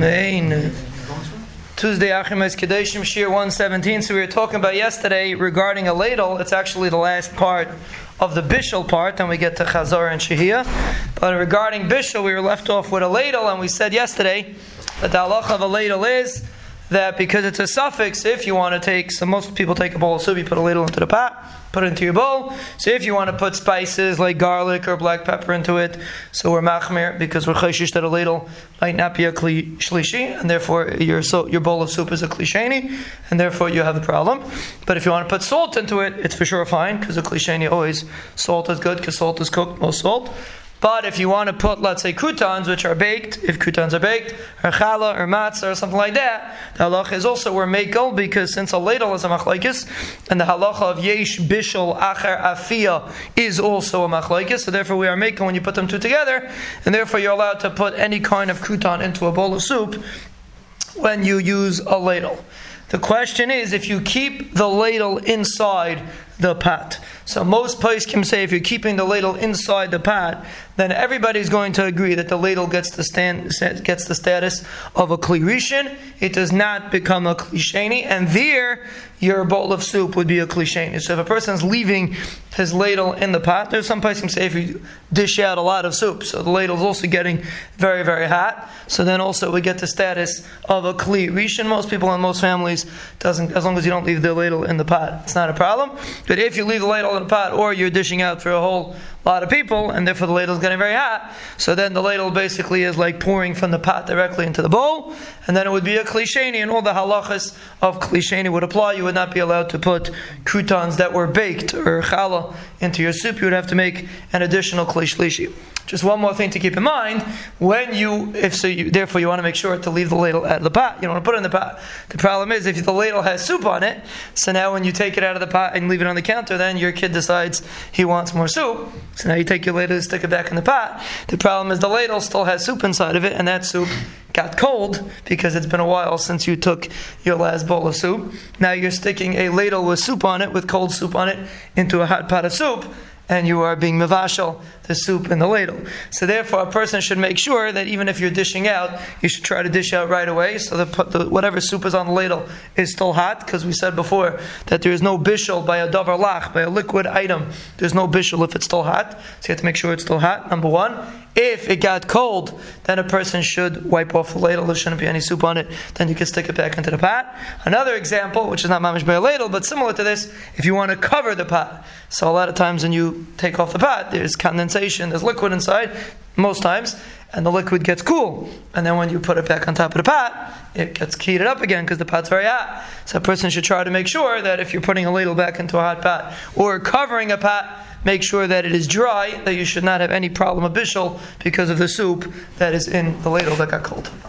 Amen. Tuesday, Achim Kedushim, Shir 117. So we were talking about yesterday regarding a ladle. It's actually the last part of the Bishel part, and we get to Chazor and Shehia. But regarding Bishel, we were left off with a ladle, and we said yesterday that the halacha of a ladle is that because it's a suffix, if you want to take, so most people take a bowl of soup, you put a ladle into the pot, put it into your bowl. So if you want to put spices like garlic or black pepper into it, so we're machmir because we're chashish that a ladle might not be a kli sheni, and therefore your bowl of soup is a kli sheni, and therefore you have the problem. But if you want to put salt into it, it's for sure fine because a kli sheni always salt is good because salt is cooked, most salt. But if you want to put, let's say, croutons, which are baked, if croutons are baked, or challah, or matzah, or something like that, the halacha is also where makel, because since a ladle is a machlaikis, and the halacha of yesh, bishol, acher, afiyah is also a machlaikis, so therefore we are makel when you put them two together, and therefore you're allowed to put any kind of crouton into a bowl of soup when you use a ladle. The question is, if you keep the ladle inside the pot. So most poskim say if you're keeping the ladle inside the pot, then everybody's going to agree that the ladle gets the status of a kli rishon. It does not become a kli sheni, and there your bowl of soup would be a kli sheni. So if a person's leaving his ladle in the pot, there's some poskim say if you dish out a lot of soup, so the ladle's also getting very, very hot. So then also we get the status of a kli rishon. Most people in most families doesn't, as long as you don't leave the ladle in the pot, it's not a problem. But if you leave the ladle in the pot, or you're dishing out for a whole lot of people, and therefore the ladle is getting very hot, so then the ladle basically is like pouring from the pot directly into the bowl, and then it would be a kli sheni, and all the halachas of kli sheni would apply. You would not be allowed to put croutons that were baked or challah into your soup. You would have to make an additional kli shlishi. Just one more thing to keep in mind: therefore you want to make sure to leave the ladle out of the pot. You don't want to put it in the pot. The problem is if the ladle has soup on it, so now when you take it out of the pot and leave it on the counter, then your kid decides he wants more soup. So now you take your ladle and stick it back in the pot. The problem is the ladle still has soup inside of it, and that soup got cold because it's been a while since you took your last bowl of soup. Now you're sticking a ladle with soup on it, with cold soup on it, into a hot pot of soup, and you are being mevashal the soup in the ladle. So therefore a person should make sure that even if you're dishing out, you should try to dish out right away so that whatever soup is on the ladle is still hot, because we said before that there is no bishel by a dover lach, by a liquid item. There's no bishel if it's still hot. So you have to make sure it's still hot, number one. If it got cold, then a person should wipe off the ladle. There shouldn't be any soup on it. Then you can stick it back into the pot. Another example, which is not mamish by a ladle, but similar to this, if you want to cover the pot. So a lot of times when you take off the pot, there's condensation, there's liquid inside, most times, and the liquid gets cool. And then when you put it back on top of the pot, it gets heated up again because the pot's very hot. So a person should try to make sure that if you're putting a ladle back into a hot pot or covering a pot, make sure that it is dry, that you should not have any problem of bishul because of the soup that is in the ladle that got cold.